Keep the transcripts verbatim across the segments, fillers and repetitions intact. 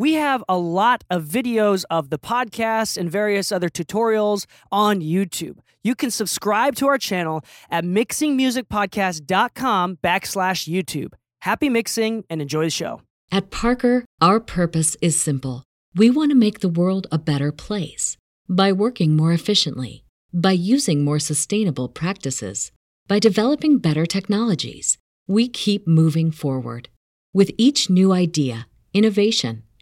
We have a lot of videos of the podcast and various other tutorials on YouTube. You can subscribe to our channel at mixingmusicpodcast.com backslash YouTube. Happy mixing and enjoy the show. At Parker, our purpose is simple. We want to make the world a better place by working more efficiently, by using more sustainable practices, by developing better technologies. We keep moving forward. With each new idea, innovation,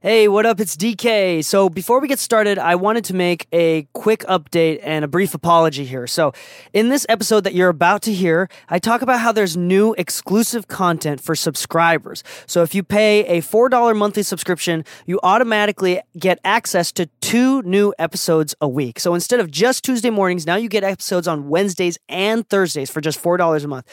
Hey, what up? It's D K. So before we get started, I wanted to make a quick update and a brief apology here. So in this episode that you're about to hear, I talk about how there's new exclusive content for subscribers. So if you pay a four dollars monthly subscription, you automatically get access to two new episodes a week. So instead of just Tuesday mornings, now you get episodes on Wednesdays and Thursdays for just four dollars a month.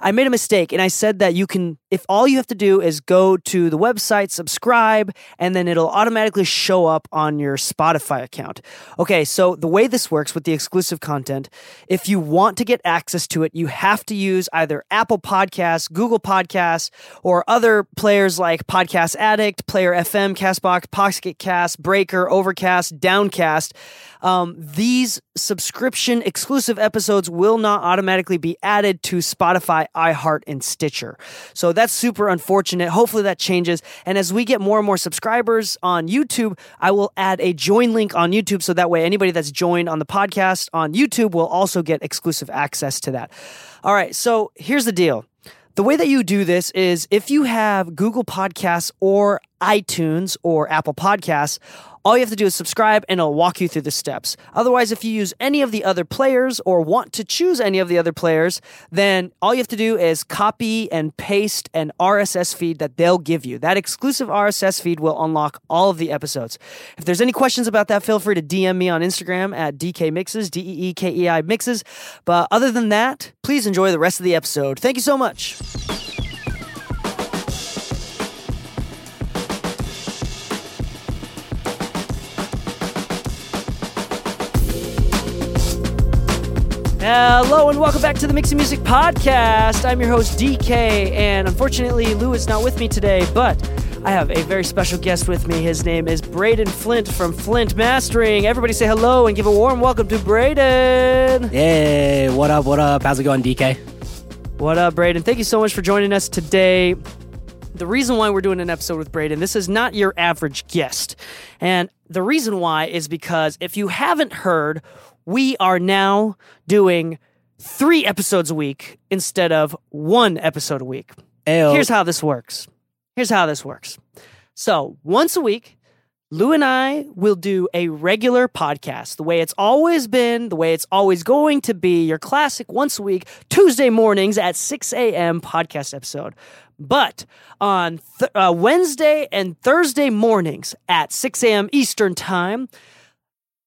I made a mistake and I said that you can, if all you have to do is go to the website, subscribe, and And then it'll automatically show up on your Spotify account. Okay, so the way this works with the exclusive content, if you want to get access to it, you have to use either Apple Podcasts, Google Podcasts, or other players like Podcast Addict, Player F M, CastBox, Pocket Cast, Breaker, Overcast, Downcast. Um, these subscription exclusive episodes will not automatically be added to Spotify, iHeart, and Stitcher. So that's super unfortunate. Hopefully that changes. And as we get more and more subscribers on YouTube, I will add a join link on YouTube. So that way anybody that's joined on the podcast on YouTube will also get exclusive access to that. All right. So here's the deal. The way that you do this is if you have Google Podcasts or iTunes or Apple Podcasts, all you have to do is subscribe and it'll walk you through the steps. Otherwise, if you use any of the other players or want to choose any of the other players, then all you have to do is copy and paste an R S S feed that they'll give you. That exclusive R S S feed will unlock all of the episodes. If there's any questions about that, feel free to D M me on Instagram at DKMixes, D E E K E I Mixes. But other than that, please enjoy the rest of the episode. Thank you so much. Hello and welcome back to the Mixing Music Podcast. I'm your host D K, and unfortunately Lou is not with me today, but I have a very special guest with me. His name is Braden Flint from Flint Mastering. Everybody say hello and give a warm welcome to Braden. Hey, what up, what up? How's it going, D K? What up, Braden? Thank you so much for joining us today. The reason why we're doing an episode with Braden, this is not your average guest. And the reason why is because if you haven't heard, we are now doing three episodes a week instead of one episode a week. Ayo. Here's how this works. Here's how this works. So once a week, Lou and I will do a regular podcast, the way it's always been, the way it's always going to be, your classic once a week, Tuesday mornings at six a.m. podcast episode. But on th- uh, Wednesday and Thursday mornings at six a.m. Eastern Time,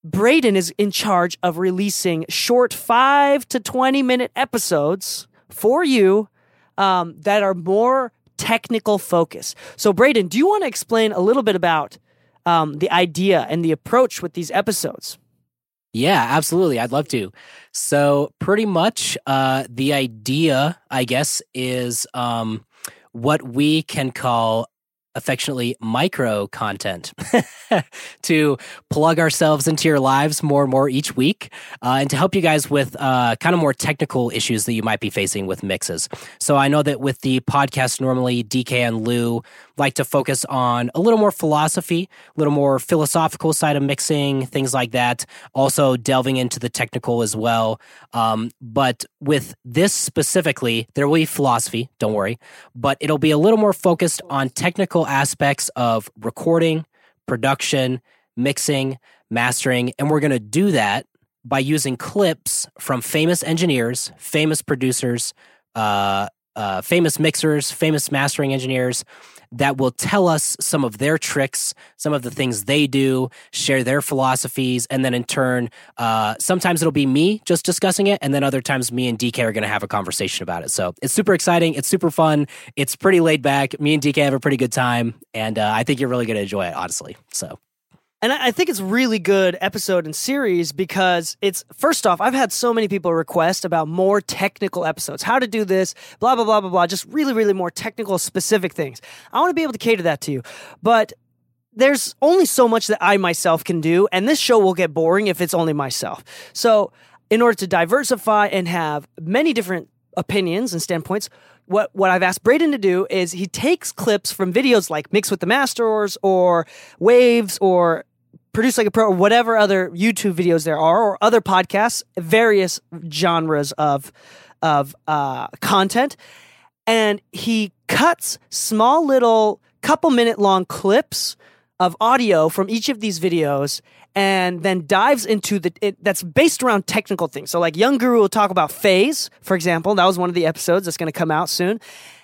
Braden is in charge of releasing short five to twenty minute episodes for you um, that are more technical focused. So Braden, do you want to explain a little bit about um, the idea and the approach with these episodes? Yeah, absolutely. I'd love to. So pretty much uh, the idea, I guess, is um, what we can call affectionately micro content to plug ourselves into your lives more and more each week uh, and to help you guys with uh, kind of more technical issues that you might be facing with mixes. So I know that with the podcast, normally D K and Lou like to focus on a little more philosophy, a little more philosophical side of mixing, things like that. Also delving into the technical as well. Um, but with this specifically, there will be philosophy, don't worry, but it'll be a little more focused on technical aspects of recording, production, mixing, mastering, and we're going to do that by using clips from famous engineers, famous producers, uh, uh, famous mixers, famous mastering engineers that will tell us some of their tricks, some of the things they do, share their philosophies, and then in turn, uh, sometimes it'll be me just discussing it, and then other times me and D K are going to have a conversation about it. So it's super exciting. It's super fun. It's pretty laid back. Me and D K have a pretty good time, and uh, I think you're really going to enjoy it, honestly. So, and I think it's a really good episode and series because it's, first off, I've had so many people request about more technical episodes, how to do this, blah, blah, blah, blah, blah, just really, really more technical specific things. I want to be able to cater that to you, but there's only so much that I myself can do, and this show will get boring if it's only myself. So in order to diversify and have many different opinions and standpoints, What what I've asked Braden to do is he takes clips from videos like Mix with the Masters or Waves or Produce Like a Pro or whatever other YouTube videos there are or other podcasts, various genres of of uh, content, and he cuts small little couple minute long clips of audio from each of these videos and then dives into the it, that's based around technical things. So like Young Guru will talk about phase, for example. That was one of the episodes that's going to come out soon.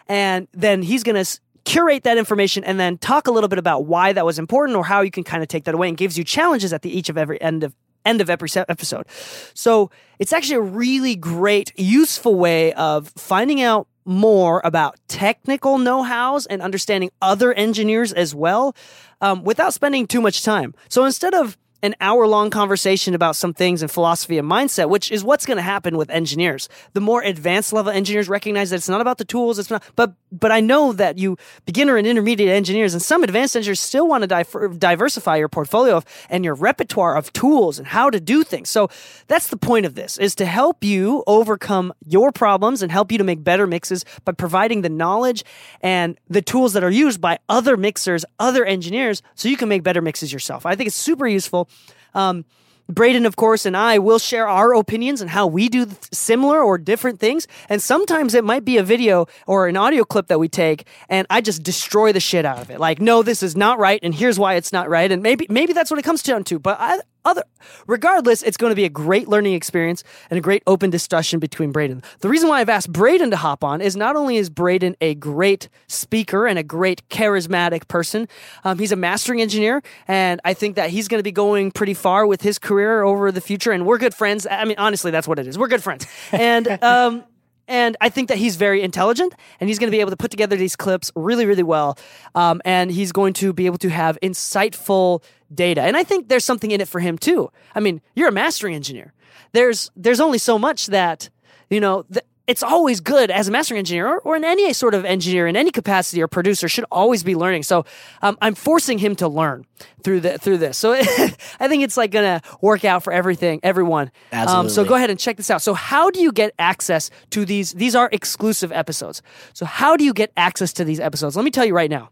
And then he's going to curate that information and then talk a little bit about why that was important or how you can kind of take that away, and gives you challenges at the each of every end of end of every episode. So it's actually a really great, useful way of finding out more about technical know-hows and understanding other engineers as well, um, without spending too much time. So instead of an hour-long conversation about some things and philosophy and mindset, which is what's going to happen with engineers, the more advanced level engineers recognize that it's not about the tools. It's not, but but I know that you beginner and intermediate engineers and some advanced engineers still want to di- diversify your portfolio of, and your repertoire of tools and how to do things. So that's the point of this, is to help you overcome your problems and help you to make better mixes by providing the knowledge and the tools that are used by other mixers, other engineers, so you can make better mixes yourself. I think it's super useful. Um, Braden, of course, and I will share our opinions and how we do th- similar or different things. And sometimes it might be a video or an audio clip that we take, and I just destroy the shit out of it. Like, no, this is not right, and here's why it's not right. And maybe maybe that's what it comes down to. But I, other, regardless, it's going to be a great learning experience and a great open discussion between Braden. The reason why I've asked Braden to hop on is not only is Braden a great speaker and a great charismatic person, um, he's a mastering engineer, and I think that he's going to be going pretty far with his career over the future, and we're good friends. I mean, honestly, that's what it is. We're good friends. And um, and I think that he's very intelligent, and he's going to be able to put together these clips really, really well, um, and he's going to be able to have insightful data. And I think there's something in it for him too. I mean, you're a mastering engineer. There's there's only so much that, you know, th- it's always good as a mastering engineer or, or in any sort of engineer in any capacity or producer should always be learning. So um, I'm forcing him to learn through the, through this. So I think it's like going to work out for everything, everyone. Absolutely. Um, so go ahead and check this out. So how do you get access to these? These are exclusive episodes. So how do you get access to these episodes? Let me tell you right now.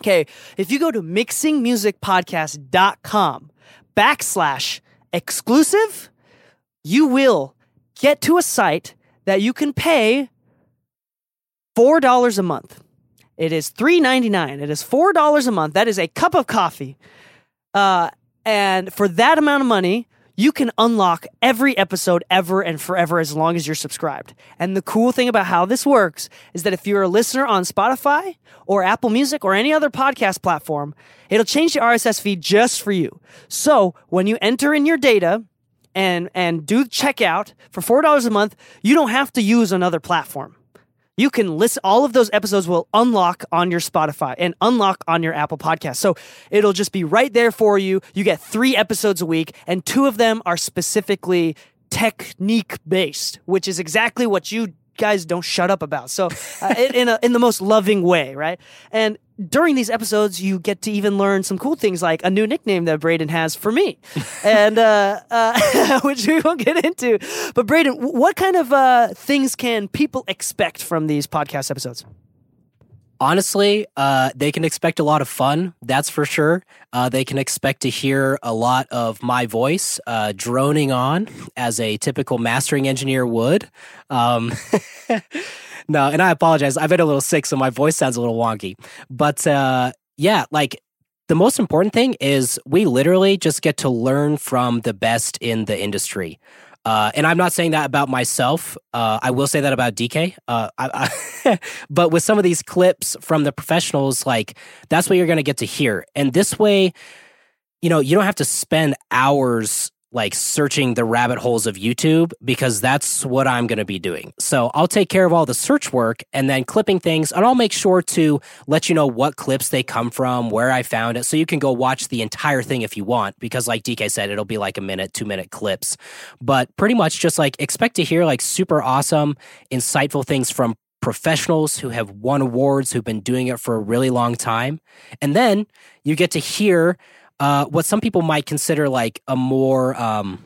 Okay, if you go to mixing music podcast dot com backslash exclusive, you will get to a site that you can pay four dollars a month. It is three dollars and ninety-nine cents. It is four dollars a month. That is a cup of coffee. Uh, and for that amount of money, you can unlock every episode ever and forever as long as you're subscribed. And the cool thing about how this works is that if you're a listener on Spotify or Apple Music or any other podcast platform, it'll change the R S S feed just for you. So when you enter in your data and, and do checkout for four dollars a month, you don't have to use another platform. You can listen, all of those episodes will unlock on your Spotify and unlock on your Apple Podcast. So it'll just be right there for you. You get three episodes a week, and two of them are specifically technique-based, which is exactly what you guys don't shut up about. So uh, in a, in the most loving way, right? And during these episodes, you get to even learn some cool things like a new nickname that Braden has for me, and uh, uh, which we won't get into. But Braden, what kind of uh, things can people expect from these podcast episodes? Honestly, uh, they can expect a lot of fun, that's for sure. Uh, they can expect to hear a lot of my voice uh, droning on as a typical mastering engineer would. Um, no, and I apologize. I've been a little sick, so my voice sounds a little wonky. But uh, yeah, like the most important thing is we literally just get to learn from the best in the industry. Uh, and I'm not saying that about myself. Uh, I will say that about D K. Uh, I, I but with some of these clips from the professionals, like that's what you're going to get to hear. And this way, you know, you don't have to spend hours like searching the rabbit holes of YouTube, because that's what I'm going to be doing. So I'll take care of all the search work and then clipping things, and I'll make sure to let you know what clips they come from, where I found it, so you can go watch the entire thing if you want, because like D K said, it'll be like a minute, two minute clips. But pretty much just like expect to hear like super awesome, insightful things from professionals who have won awards, who've been doing it for a really long time. And then you get to hear Uh, what some people might consider like a more, um,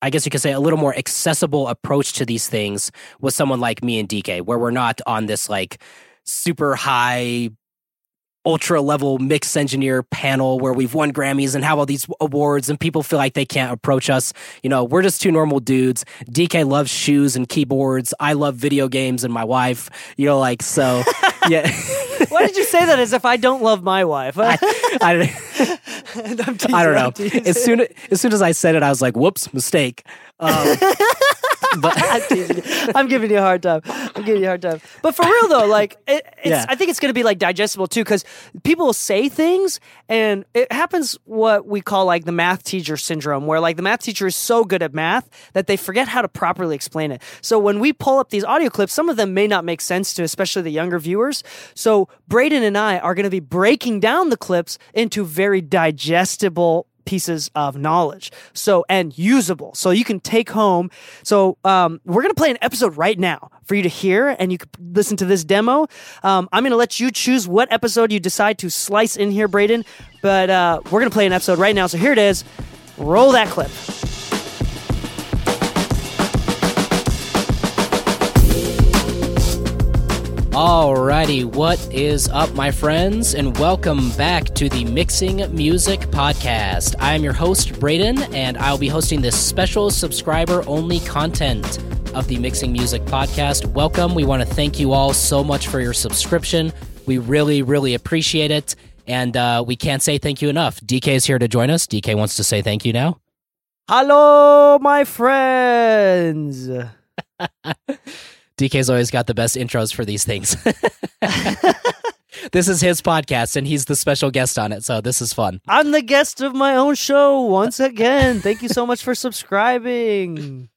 I guess you could say a little more accessible approach to these things with someone like me and D K, where we're not on this like super high, ultra level mix engineer panel where we've won Grammys and have all these awards and people feel like they can't approach us. You know, we're just two normal dudes. D K loves shoes and keyboards. I love video games and my wife, you know, like, so yeah. Why did you say that as if I don't love my wife? I, I, I'm teasing, I don't know. I'm teasing. As soon as, as soon as I said it, I was like, whoops, mistake. Um, but I'm, I'm giving you a hard time. I'm giving you a hard time. But for real, though, like, it, it's, yeah. I think it's going to be, like, digestible, too, because people will say things, and it happens what we call, like, the math teacher syndrome, where, like, the math teacher is so good at math that they forget how to properly explain it. So when we pull up these audio clips, some of them may not make sense to especially the younger viewers. So Braden and I are going to be breaking down the clips into very digestible pieces of knowledge, so and usable, so you can take home. So um, we're gonna play an episode right now for you to hear, and you can listen to this demo. Um, I'm gonna let you choose what episode you decide to slice in here, Braden. But uh, we're gonna play an episode right now. So here it is. Roll that clip. Alrighty, what is up, my friends, and welcome back to the Mixing Music Podcast. I am your host, Braden, and I'll be hosting this special subscriber-only content of the Mixing Music Podcast. Welcome. We want to thank you all so much for your subscription. We really, really appreciate it, and uh, we can't say thank you enough. D K is here to join us. D K wants to say thank you now. Hello, my friends. D K's always got the best intros for these things. This is his podcast, and he's the special guest on it, so this is fun. I'm the guest of my own show once again. Thank you so much for subscribing.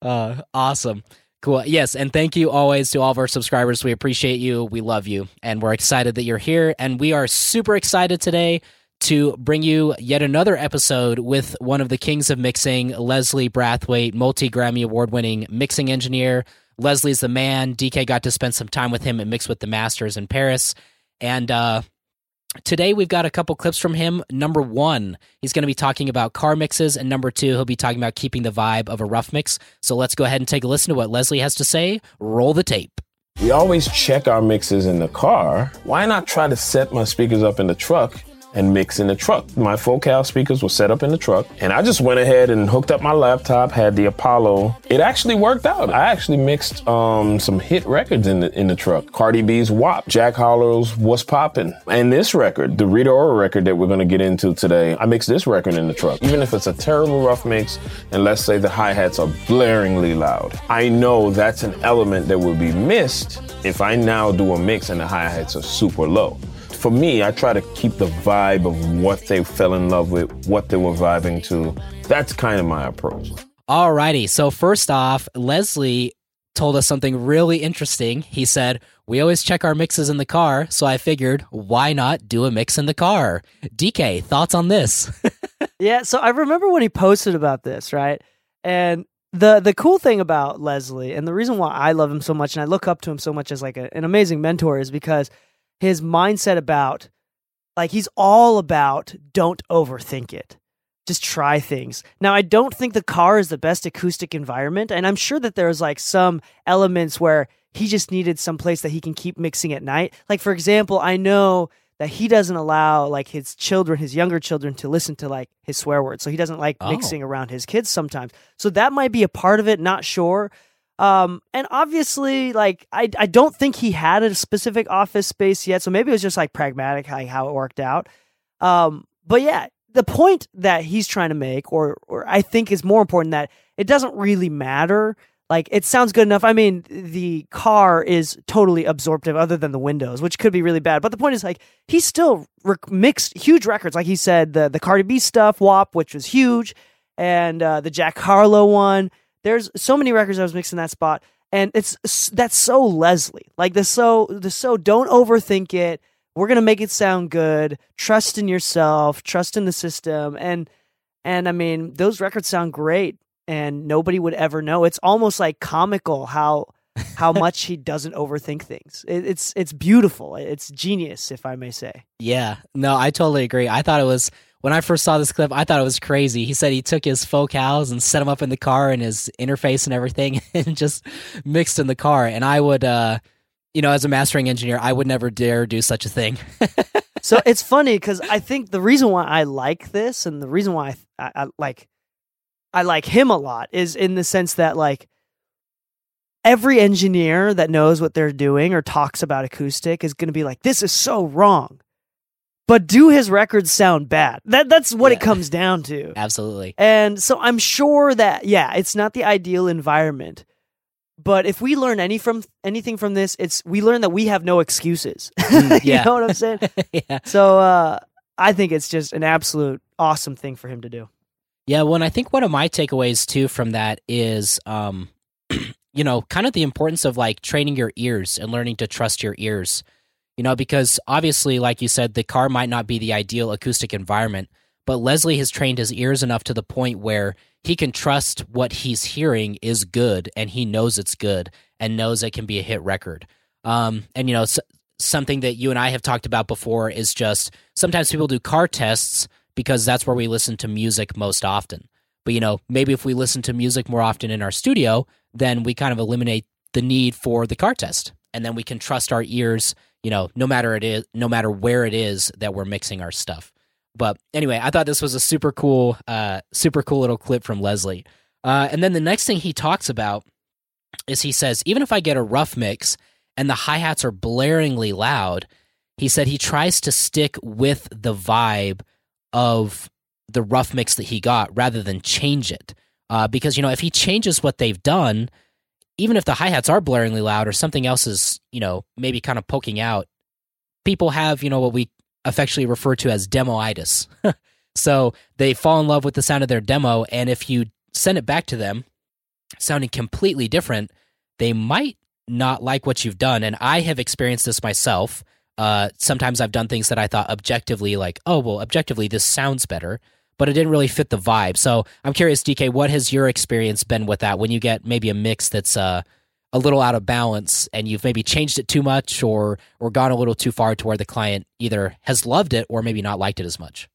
Uh, awesome. Cool. Yes, and thank you always to all of our subscribers. We appreciate you. We love you, and we're excited that you're here, and we are super excited today to bring you yet another episode with one of the kings of mixing, Leslie Brathwaite, multi-Grammy award-winning mixing engineer. Leslie's the man. D K got to spend some time with him and Mix with the Masters in Paris. And uh, today we've got a couple clips from him. Number one, he's going to be talking about car mixes. And number two, he'll be talking about keeping the vibe of a rough mix. So let's go ahead and take a listen to what Leslie has to say. Roll the tape. We always check our mixes in the car. Why not try to set my speakers up in the truck and mix in the truck? My focal speakers were set up in the truck, and I just went ahead and hooked up my laptop, had the Apollo. It actually worked out. I actually mixed um, some hit records in the in the truck. Cardi B's W A P, Jack Hollow's What's Poppin', and this record, the Rita Ora record that we're gonna get into today, I mixed this record in the truck. Even if it's a terrible rough mix, and let's say the hi-hats are blaringly loud, I know that's an element that would be missed if I now do a mix and the hi-hats are super low. For me, I try to keep the vibe of what they fell in love with, what they were vibing to. That's kind of my approach. All righty. So first off, Leslie told us something really interesting. He said, we always check our mixes in the car, so I figured, why not do a mix in the car? D K, thoughts on this? Yeah, so I remember when he posted about this, right? And The the cool thing about Leslie, and the reason why I love him so much and I look up to him so much as like a, an amazing mentor, is because his mindset about, like, he's all about don't overthink it. Just try things. Now, I don't think the car is the best acoustic environment, and I'm sure that there's like some elements where he just needed some place that he can keep mixing at night. Like, for example, I know that he doesn't allow like his children, his younger children, to listen to like his swear words. So he doesn't like oh. mixing around his kids sometimes. So that might be a part of it. Not sure. Um, and obviously, like I, I don't think he had a specific office space yet. So maybe it was just like pragmatic how, how it worked out. Um, but yeah, the point that he's trying to make, or or I think is more important, that it doesn't really matter. Like, it sounds good enough. I mean, the car is totally absorptive other than the windows, which could be really bad. But the point is, like, he still rec- mixed huge records. Like he said, the, the Cardi B stuff, W A P, which was huge, and uh, the Jack Harlow one. There's so many records I was mixing in that spot. And it's that's so Leslie. Like, the so, the so don't overthink it. We're going to make it sound good. Trust in yourself. Trust in the system. And, and I mean, those records sound great. And nobody would ever know. It's almost like comical how how much he doesn't overthink things. It, it's it's beautiful. It's genius, if I may say. Yeah. No, I totally agree. I thought it was, when I first saw this clip, I thought it was crazy. He said he took his focals and set them up in the car and his interface and everything and just mixed in the car. And I would, uh, you know, as a mastering engineer, I would never dare do such a thing. So it's funny because I think the reason why I like this and the reason why I, I, I like, I like him a lot is in the sense that, like, every engineer that knows what they're doing or talks about acoustic is going to be like, this is so wrong, but do his records sound bad? That that's what yeah. it comes down to. Absolutely. And so I'm sure that, yeah, it's not the ideal environment, but if we learn any from anything from this, it's, we learn that we have no excuses. Mm, yeah. You know what I'm saying? yeah. So, uh, I think it's just an absolute awesome thing for him to do. Yeah, well, and I think one of my takeaways, too, from that is, um, you know, kind of the importance of, like, training your ears and learning to trust your ears, you know, because obviously, like you said, the car might not be the ideal acoustic environment, but Leslie has trained his ears enough to the point where he can trust what he's hearing is good, and he knows it's good and knows it can be a hit record. Um, and, you know, so, something that you and I have talked about before is just sometimes people do car tests because that's where we listen to music most often. But, you know, maybe if we listen to music more often in our studio, then we kind of eliminate the need for the car test. And then we can trust our ears, you know, no matter it is, no matter where it is that we're mixing our stuff. But anyway, I thought this was a super cool, uh, super cool little clip from Leslie. Uh, and then the next thing he talks about is he says, even if I get a rough mix and the hi-hats are blaringly loud, he said he tries to stick with the vibe of the rough mix that he got rather than change it. Uh, because, you know, if he changes what they've done, even if the hi-hats are blaringly loud or something else is, you know, maybe kind of poking out, people have, you know, what we affectionately refer to as demo-itis. So they fall in love with the sound of their demo, and if you send it back to them sounding completely different, they might not like what you've done. And I have experienced this myself. Uh, sometimes I've done things that I thought objectively, like, oh, well, objectively, this sounds better, but it didn't really fit the vibe. So I'm curious, D K, what has your experience been with that when you get maybe a mix that's uh, a little out of balance and you've maybe changed it too much or or gone a little too far to where the client either has loved it or maybe not liked it as much?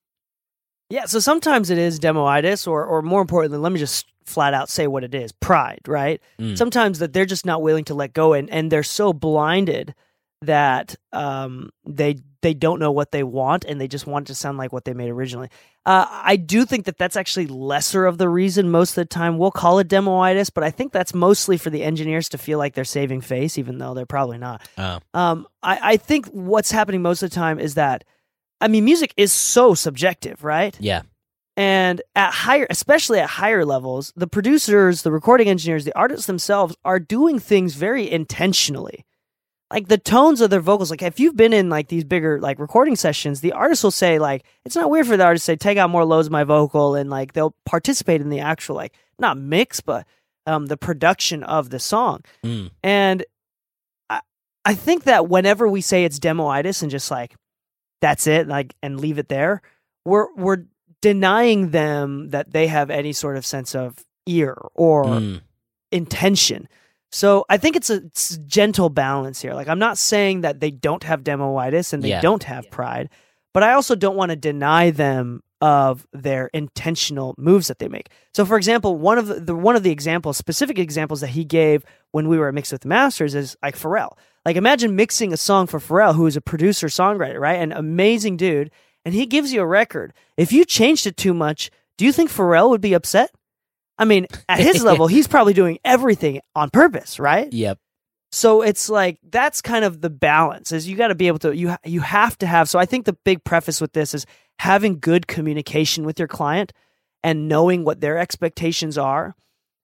Yeah, so sometimes it is demo-itis, or, or more importantly, let me just flat out say what it is, pride, right? Mm. Sometimes that they're just not willing to let go, and, and they're so blinded that um, they they don't know what they want, and they just want it to sound like what they made originally. Uh, I do think that that's actually lesser of the reason most of the time. We'll call it demo-itis, but I think that's mostly for the engineers to feel like they're saving face, even though they're probably not. Oh. Um, I, I think what's happening most of the time is that, I mean, music is so subjective, right? Yeah. And at higher, especially at higher levels, the producers, the recording engineers, the artists themselves are doing things very intentionally. Like, the tones of their vocals, like, if you've been in, like, these bigger, like, recording sessions, the artist will say, like, it's not weird for the artist to say, take out more lows of my vocal, and, like, they'll participate in the actual, like, not mix, but um, the production of the song. Mm. And I, I think that whenever we say it's demo-itis and just, like, that's it, like, and leave it there, we're we're denying them that they have any sort of sense of ear or mm. intention. So I think it's a, it's a gentle balance here. Like, I'm not saying that they don't have demoitis and they yeah. don't have pride, but I also don't want to deny them of their intentional moves that they make. So, for example, one of the, the one of the examples, specific examples that he gave when we were at Mix with the Masters is like Pharrell. Like, imagine mixing a song for Pharrell, who is a producer songwriter, right? An amazing dude, and he gives you a record. If you changed it too much, do you think Pharrell would be upset? I mean, at his level, he's probably doing everything on purpose, right? Yep. So it's like, that's kind of the balance, is you got to be able to, you you have to have, so I think the big preface with this is having good communication with your client and knowing what their expectations are.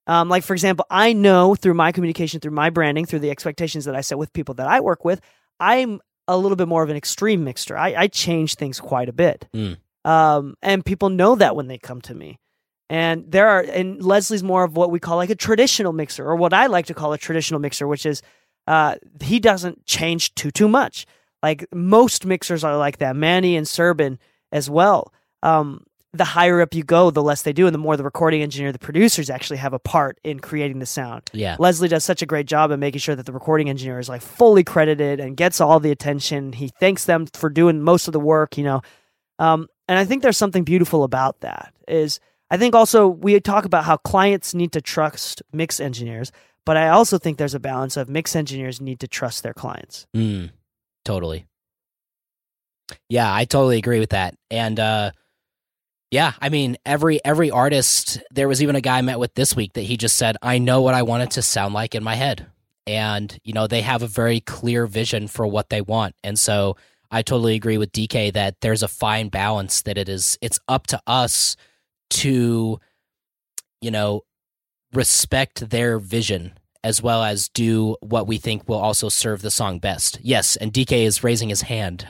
Um, like, for example, I know through my communication, through my branding, through the expectations that I set with people that I work with, I'm a little bit more of an extreme mixer. I, I change things quite a bit. Mm. Um, and people know that when they come to me. And there are, and Leslie's more of what we call like a traditional mixer, or what I like to call a traditional mixer, which is uh, he doesn't change too too much. Like, most mixers are like that. Manny and Serban as well. Um, the higher up you go, the less they do, and the more the recording engineer, the producers actually have a part in creating the sound. Yeah, Leslie does such a great job in making sure that the recording engineer is like fully credited and gets all the attention. He thanks them for doing most of the work, you know. Um, and I think there's something beautiful about that. Is I think also we talk about how clients need to trust mix engineers, but I also think there's a balance of mix engineers need to trust their clients. Mm, totally. Yeah, I totally agree with that. And uh, yeah, I mean, every every artist, there was even a guy I met with this week that he just said, I know what I want it to sound like in my head. And, you know, they have a very clear vision for what they want. And so I totally agree with D K that there's a fine balance, that it is, it's up to us to, you know, respect their vision as well as do what we think will also serve the song best. Yes, and D K is raising his hand.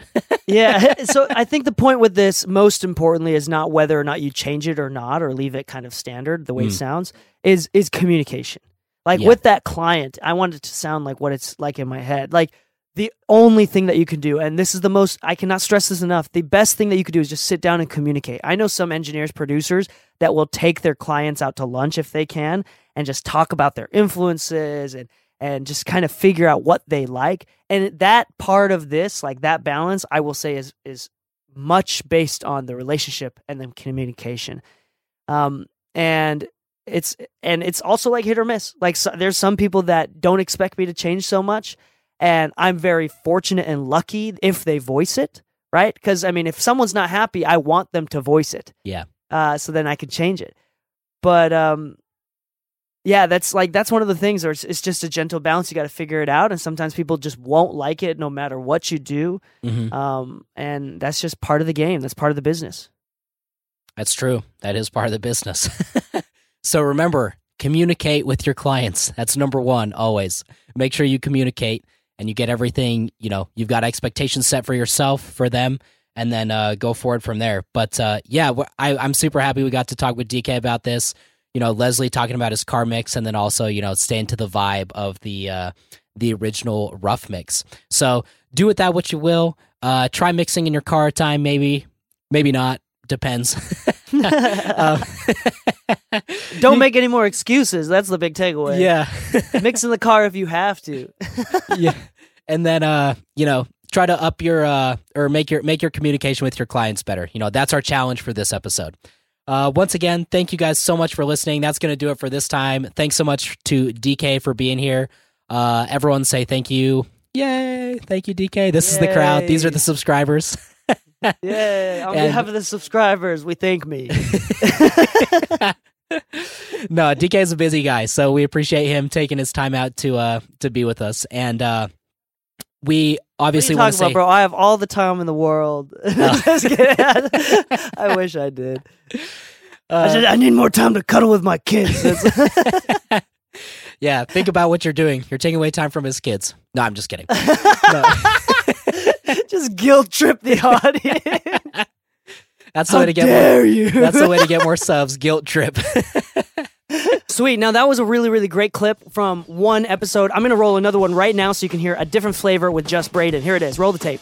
Yeah, so I think the point with this, most importantly, is not whether or not you change it or not, or leave it kind of standard, the way mm. it sounds, is is communication. Like, yeah. with that client, I want it to sound like what it's like in my head. Like, the only thing that you can do, and this is the most, I cannot stress this enough, the best thing that you could do is just sit down and communicate. I know some engineers, producers, that will take their clients out to lunch if they can and just talk about their influences and and just kind of figure out what they like. And that part of this, like that balance, I will say is is much based on the relationship and the communication. Um, and it's and it's also like hit or miss. Like, so, there's some people that don't expect me to change so much, and I'm very fortunate and lucky if they voice it, right? Because, I mean, if someone's not happy, I want them to voice it. Yeah. Uh, so then I can change it. But, um, yeah, that's like that's one of the things where it's, it's just a gentle balance. You got to figure it out. And sometimes people just won't like it no matter what you do. Mm-hmm. Um, and that's just part of the game. That's part of the business. That's true. That is part of the business. So remember, communicate with your clients. That's number one, always. Make sure you communicate. And you get everything, you know, you've got expectations set for yourself, for them, and then uh, go forward from there. But uh, yeah, I, I'm super happy we got to talk with D K about this. You know, Leslie talking about his car mix, and then also, you know, staying to the vibe of the uh, the original rough mix. So do with that what you will. Uh, try mixing in your car at time, maybe, maybe not. Depends. um, Don't make any more excuses. That's the big takeaway. Yeah. Mix in the car if you have to. Yeah. And then, uh, you know, try to up your uh, or make your make your communication with your clients better. You know, that's our challenge for this episode. Uh, once again, thank you guys so much for listening. That's going to do it for this time. Thanks so much to D K for being here. Uh, everyone say thank you. Yay. Thank you, D K. This Yay. Is the crowd. These are the subscribers. Yeah, on behalf of the subscribers, we thank me. No, D K is a busy guy, so we appreciate him taking his time out to uh to be with us, and uh, we obviously want to say, about, bro, I have all the time in the world. No. Just kidding. I wish I did. Uh, I said I need more time to cuddle with my kids. Yeah, think about what you're doing. You're taking away time from his kids. No, I'm just kidding. No. Just guilt trip the audience. That's the How way to get dare more, you. That's the way to get more subs. Guilt trip. Sweet. Now that was a really, really great clip from one episode. I'm gonna roll another one right now so you can hear a different flavor with just Braden. Here it is. Roll the tape.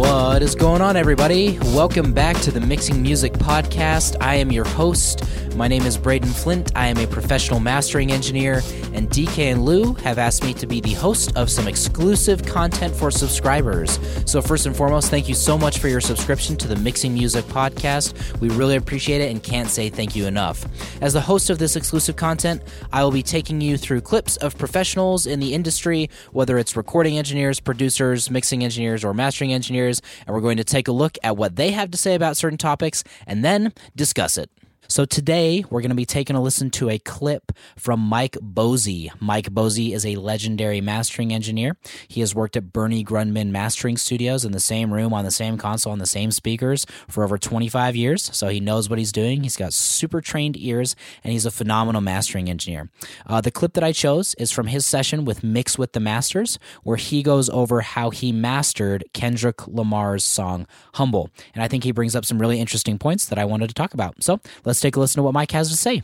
What is going on, everybody? Welcome back to the Mixing Music Podcast. I am your host. My name is Braden Flint. I am a professional mastering engineer, and D K and Lou have asked me to be the host of some exclusive content for subscribers. So first and foremost, thank you so much for your subscription to the Mixing Music Podcast. We really appreciate it and can't say thank you enough. As the host of this exclusive content, I will be taking you through clips of professionals in the industry, whether it's recording engineers, producers, mixing engineers, or mastering engineers. And we're going to take a look at what they have to say about certain topics and then discuss it. So today, we're going to be taking a listen to a clip from Mike Bozzi. Mike Bozzi is a legendary mastering engineer. He has worked at Bernie Grundman Mastering Studios in the same room, on the same console, on the same speakers for over twenty-five years, so he knows what he's doing. He's got super trained ears, and he's a phenomenal mastering engineer. Uh, the clip that I chose is from his session with Mix with the Masters, where he goes over how he mastered Kendrick Lamar's song, Humble. And I think he brings up some really interesting points that I wanted to talk about. So let's take a listen to what Mike has to say.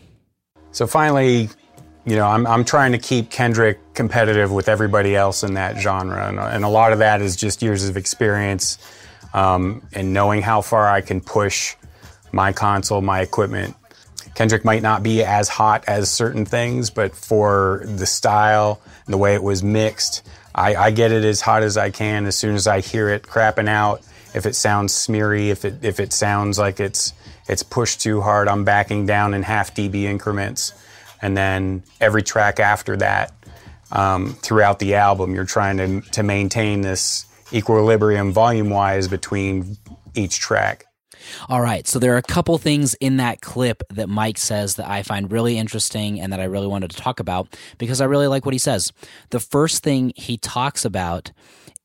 So finally, you know, I'm I'm trying to keep Kendrick competitive with everybody else in that genre, and, and a lot of that is just years of experience um, and knowing how far I can push my console, my equipment. Kendrick might not be as hot as certain things, but for the style and the way it was mixed, I, I get it as hot as I can as soon as I hear it crapping out. If it sounds smeary, if it if it sounds like it's it's pushed too hard, I'm backing down in half dB increments. And then every track after that, um, throughout the album, you're trying to, to maintain this equilibrium volume-wise between each track. All right, so there are a couple things in that clip that Mike says that I find really interesting and that I really wanted to talk about because I really like what he says. The first thing he talks about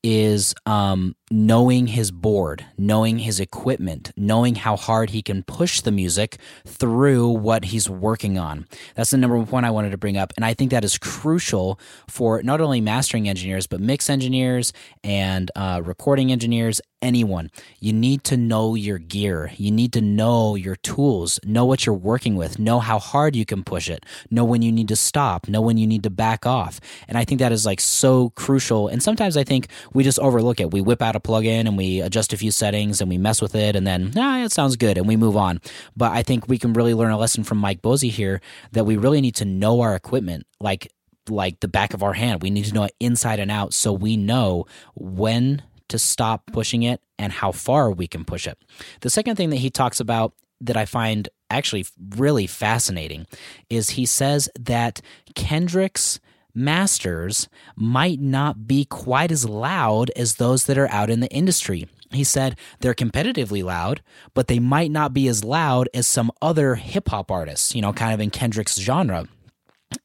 is um, knowing his board, knowing his equipment, knowing how hard he can push the music through what he's working on. That's the number one point I wanted to bring up, and I think that is crucial for not only mastering engineers, but mix engineers and uh, recording engineers, anyone. You need to know your gear. You need to know your tools, know what you're working with, know how hard you can push it, know when you need to stop, know when you need to back off. And I think that is like so crucial, and sometimes I think we just overlook it. We whip out a plugin and we adjust a few settings and we mess with it and then, ah, it sounds good and we move on. But I think we can really learn a lesson from Mike Bozzi here that we really need to know our equipment like like the back of our hand. We need to know it inside and out so we know when to stop pushing it and how far we can push it. The second thing that he talks about that I find actually really fascinating is he says that Kendrick's masters might not be quite as loud as those that are out in the industry. He said they're competitively loud, but they might not be as loud as some other hip-hop artists, you know, kind of in Kendrick's genre.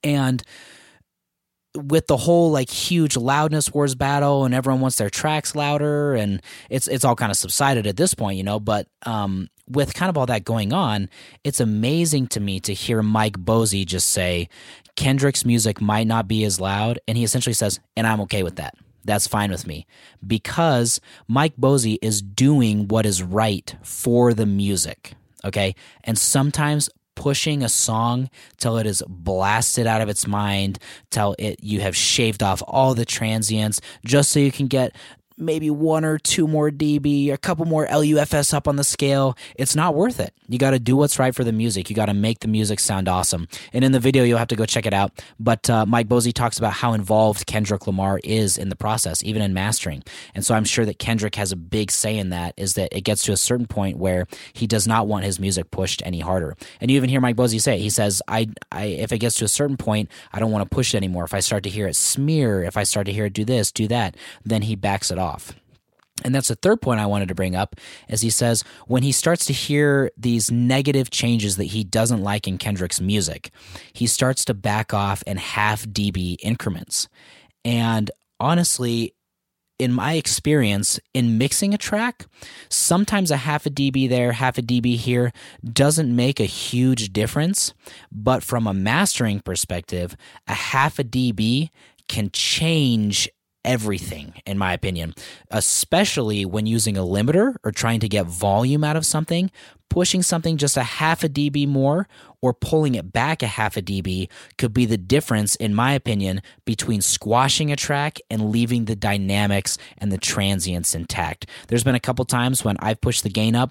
And with the whole like huge loudness wars battle and everyone wants their tracks louder and it's it's all kind of subsided at this point, you know, but um, with kind of all that going on, it's amazing to me to hear Mike Bozzi just say Kendrick's music might not be as loud, and he essentially says, and I'm okay with that. That's fine with me, because Mike Bozzi is doing what is right for the music, okay? And sometimes pushing a song till it is blasted out of its mind, till it you have shaved off all the transients just so you can get maybe one or two more dB, a couple more L U F S up on the scale. It's not worth it. You got to do what's right for the music. You got to make the music sound awesome. And in the video, you'll have to go check it out. But uh, Mike Bozzi talks about how involved Kendrick Lamar is in the process, even in mastering. And so I'm sure that Kendrick has a big say in that, is that it gets to a certain point where he does not want his music pushed any harder. And you even hear Mike Bozzi say, he says, I, I, if it gets to a certain point, I don't want to push it anymore. If I start to hear it smear, if I start to hear it do this, do that, then he backs it off. Off. And that's the third point I wanted to bring up, as he says when he starts to hear these negative changes that he doesn't like in Kendrick's music, he starts to back off in half dB increments. And honestly, in my experience in mixing a track, sometimes a half a dB there, half a dB here doesn't make a huge difference. But from a mastering perspective, a half a dB can change everything, in my opinion, especially when using a limiter or trying to get volume out of something. pushing something just a half a dB more or pulling it back a half a dB could be the difference, in my opinion, between squashing a track and leaving the dynamics and the transients intact. There's been a couple times when I've pushed the gain up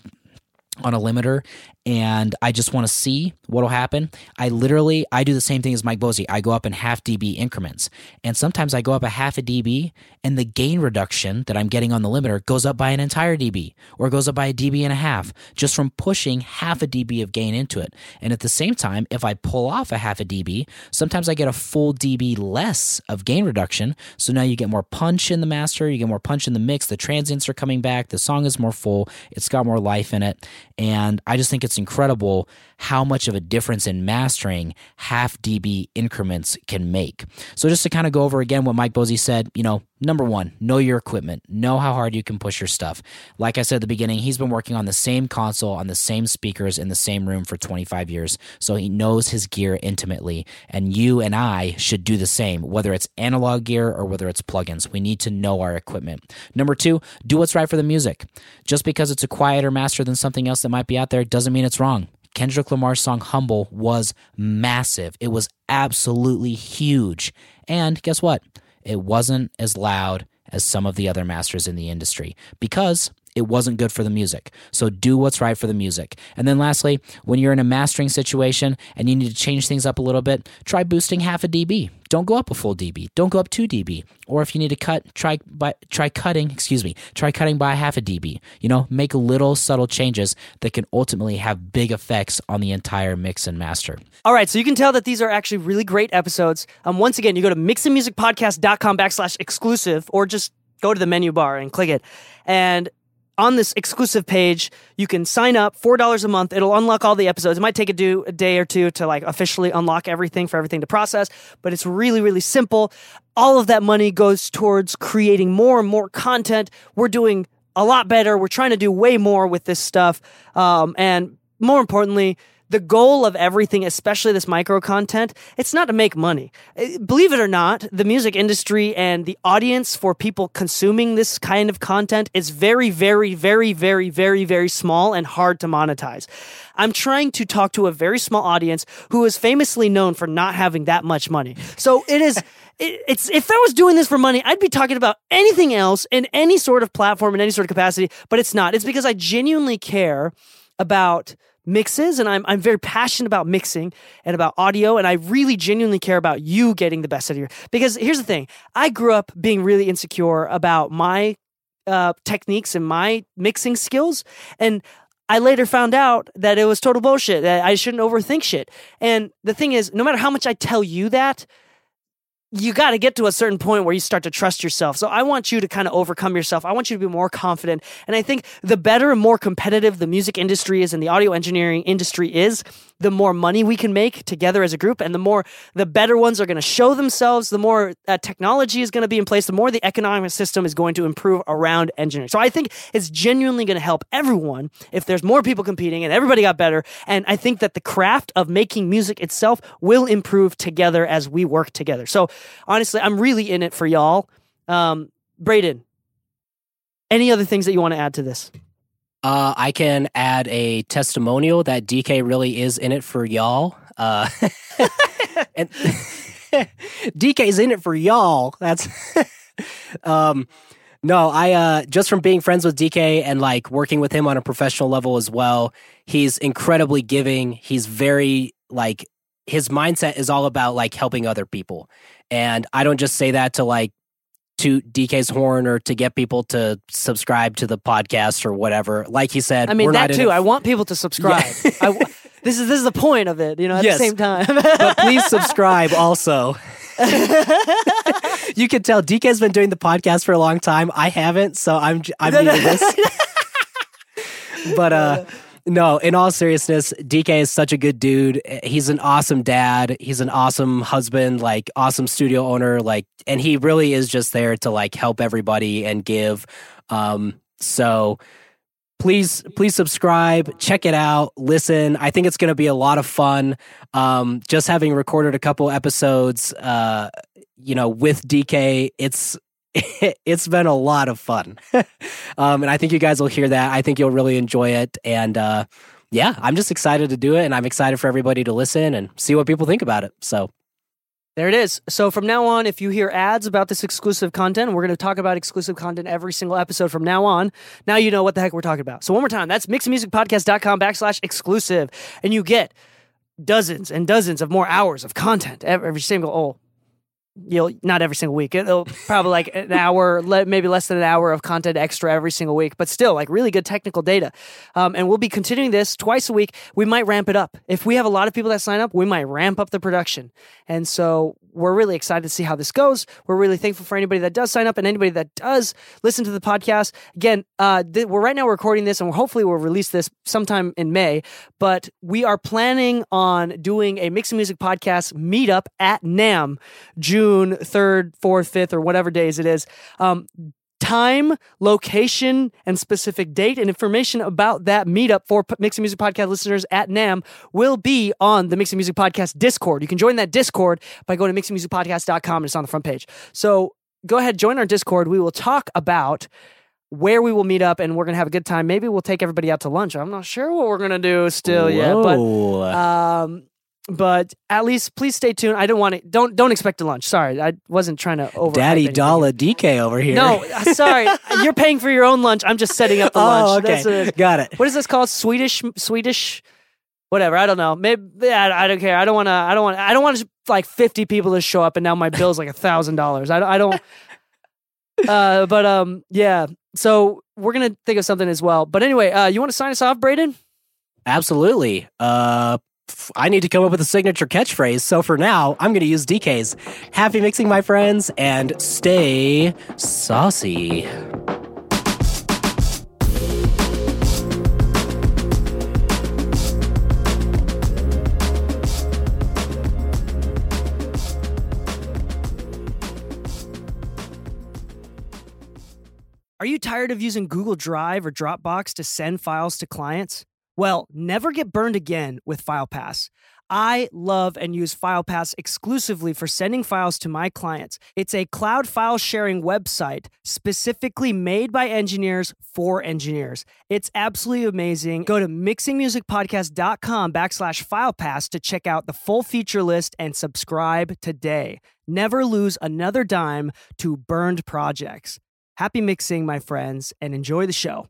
on a limiter, and I just want to see what will happen. I literally, I do the same thing as Mike Bozzi. I go up in half dB increments, and sometimes I go up a half a dB, and the gain reduction that I'm getting on the limiter goes up by an entire dB, or goes up by a dB and a half, just from pushing half a dB of gain into it. And at the same time, if I pull off a half a dB, sometimes I get a full dB less of gain reduction, so now you get more punch in the master, you get more punch in the mix, the transients are coming back, the song is more full, it's got more life in it. And I just think it's incredible how much of a difference in mastering half dB increments can make. So just to kind of go over again what Mike Bozzi said, you know, number one, know your equipment. Know how hard you can push your stuff. Like I said at the beginning, he's been working on the same console, on the same speakers, in the same room for twenty-five years. So he knows his gear intimately. And you and I should do the same, whether it's analog gear or whether it's plugins. We need to know our equipment. Number two, do what's right for the music. Just because it's a quieter master than something else that might be out there doesn't mean it's wrong. Kendrick Lamar's song Humble was massive. It was absolutely huge. And guess what? It wasn't as loud as some of the other masters in the industry because it wasn't good for the music. So do what's right for the music. And then lastly, when you're in a mastering situation and you need to change things up a little bit, try boosting half a dB. Don't go up a full dB. Don't go up two dB. Or if you need to cut, try by, try cutting, excuse me, try cutting by half a dB. You know, make little subtle changes that can ultimately have big effects on the entire mix and master. All right, so you can tell that these are actually really great episodes. Um, once again, you go to mixingmusicpodcast.com backslash exclusive or just go to the menu bar and click it. And on this exclusive page, you can sign up, four dollars a month. It'll unlock all the episodes. It might take a, do, a day or two to like officially unlock everything for everything to process, but it's really, really simple. All of that money goes towards creating more and more content. We're doing a lot better. We're trying to do way more with this stuff. Um, and more importantly, the goal of everything, especially this micro content, it's not to make money. Believe it or not, the music industry and the audience for people consuming this kind of content is very, very, very, very, very, very small and hard to monetize. I'm trying to talk to a very small audience who is famously known for not having that much money. So it is... It, it's if I was doing this for money, I'd be talking about anything else in any sort of platform, in any sort of capacity, but it's not. It's because I genuinely care about mixes, and I'm I'm very passionate about mixing and about audio, and I really genuinely care about you getting the best out of your... Because here's the thing. I grew up being really insecure about my uh, techniques and my mixing skills, and I later found out that it was total bullshit, that I shouldn't overthink shit. And the thing is, no matter how much I tell you that, you got to get to a certain point where you start to trust yourself. So I want you to kind of overcome yourself. I want you to be more confident. And I think the better and more competitive the music industry is and the audio engineering industry is, the more money we can make together as a group, and the more the better ones are going to show themselves, the more uh, technology is going to be in place, the more the economic system is going to improve around engineering. So I think it's genuinely going to help everyone if there's more people competing and everybody got better. And I think that the craft of making music itself will improve together as we work together. So honestly, I'm really in it for y'all. Um, Braden, any other things that you want to add to this? Uh, I can add a testimonial that D K really is in it for y'all. Uh, and D K's in it for y'all. That's um, no, I uh, just from being friends with D K and like working with him on a professional level as well. He's incredibly giving. He's very like his mindset is all about like helping other people, and I don't just say that to like to D K's horn or to get people to subscribe to the podcast or whatever. Like he said, I mean, we're that not too. It. I want people to subscribe. Yeah. I w- this is this is the point of it, you know, at yes. the same time. But please subscribe also. You can tell D K's been doing the podcast for a long time. I haven't, so I'm I'm doing this. But uh, no, in all seriousness, D K is such a good dude. He's an awesome dad. He's an awesome husband, like awesome studio owner, like, and he really is just there to like help everybody and give. Um, so please, please subscribe, check it out, listen. I think it's going to be a lot of fun. Um, just having recorded a couple episodes, uh, you know, with D K, it's, it's been a lot of fun. um, and I think you guys will hear that. I think you'll really enjoy it. And uh, yeah, I'm just excited to do it, and I'm excited for everybody to listen and see what people think about it. So there it is. So from now on, if you hear ads about this exclusive content, we're going to talk about exclusive content every single episode from now on. Now you know what the heck we're talking about. So one more time, that's mixingmusicpodcast.com backslash exclusive. And you get dozens and dozens of more hours of content every single, oh, you'll not every single week. It'll probably like an hour, maybe less than an hour of content extra every single week, but still like really good technical data. Um, and we'll be continuing this twice a week. We might ramp it up. If we have a lot of people that sign up, we might ramp up the production. And so we're really excited to see how this goes. We're really thankful for anybody that does sign up and anybody that does listen to the podcast. Again, uh, th- we're right now recording this, and we're hopefully we'll release this sometime in May, but we are planning on doing a Mixing Music Podcast meetup at NAMM June third, fourth, fifth, or whatever days it is. Um, time, location, and specific date and information about that meetup for P- Mixing Music Podcast listeners at NAMM will be on the Mixing Music Podcast Discord. You can join that Discord by going to mixing music podcast dot com, and it's on the front page. So go ahead, join our Discord. We will talk about where we will meet up, and we're going to have a good time. Maybe we'll take everybody out to lunch. I'm not sure what we're going to do still Whoa. yet, but um, But at least, please stay tuned. I don't want to. Don't don't expect a lunch. Sorry, I wasn't trying to over. Daddy Dollar D K over here. No, sorry, you're paying for your own lunch. I'm just setting up the oh, lunch. Okay, That's a, got it. What is this called? Swedish, Swedish, whatever. I don't know. Maybe I, I don't care. I don't want to. I don't want. I don't want like fifty people to show up, and now my bill's like a thousand dollars. I I don't. uh, but um, yeah. So we're gonna think of something as well. But anyway, uh, you want to sign us off, Braden? Absolutely. Uh. I need to come up with a signature catchphrase, so for now, I'm going to use D K's. Happy mixing, my friends, and stay saucy. Are you tired of using Google Drive or Dropbox to send files to clients? Well, never get burned again with FilePass. I love and use FilePass exclusively for sending files to my clients. It's a cloud file sharing website specifically made by engineers for engineers. It's absolutely amazing. Go to mixing music podcast dot com backslash FilePass to check out the full feature list and subscribe today. Never lose another dime to burned projects. Happy mixing, my friends, and enjoy the show.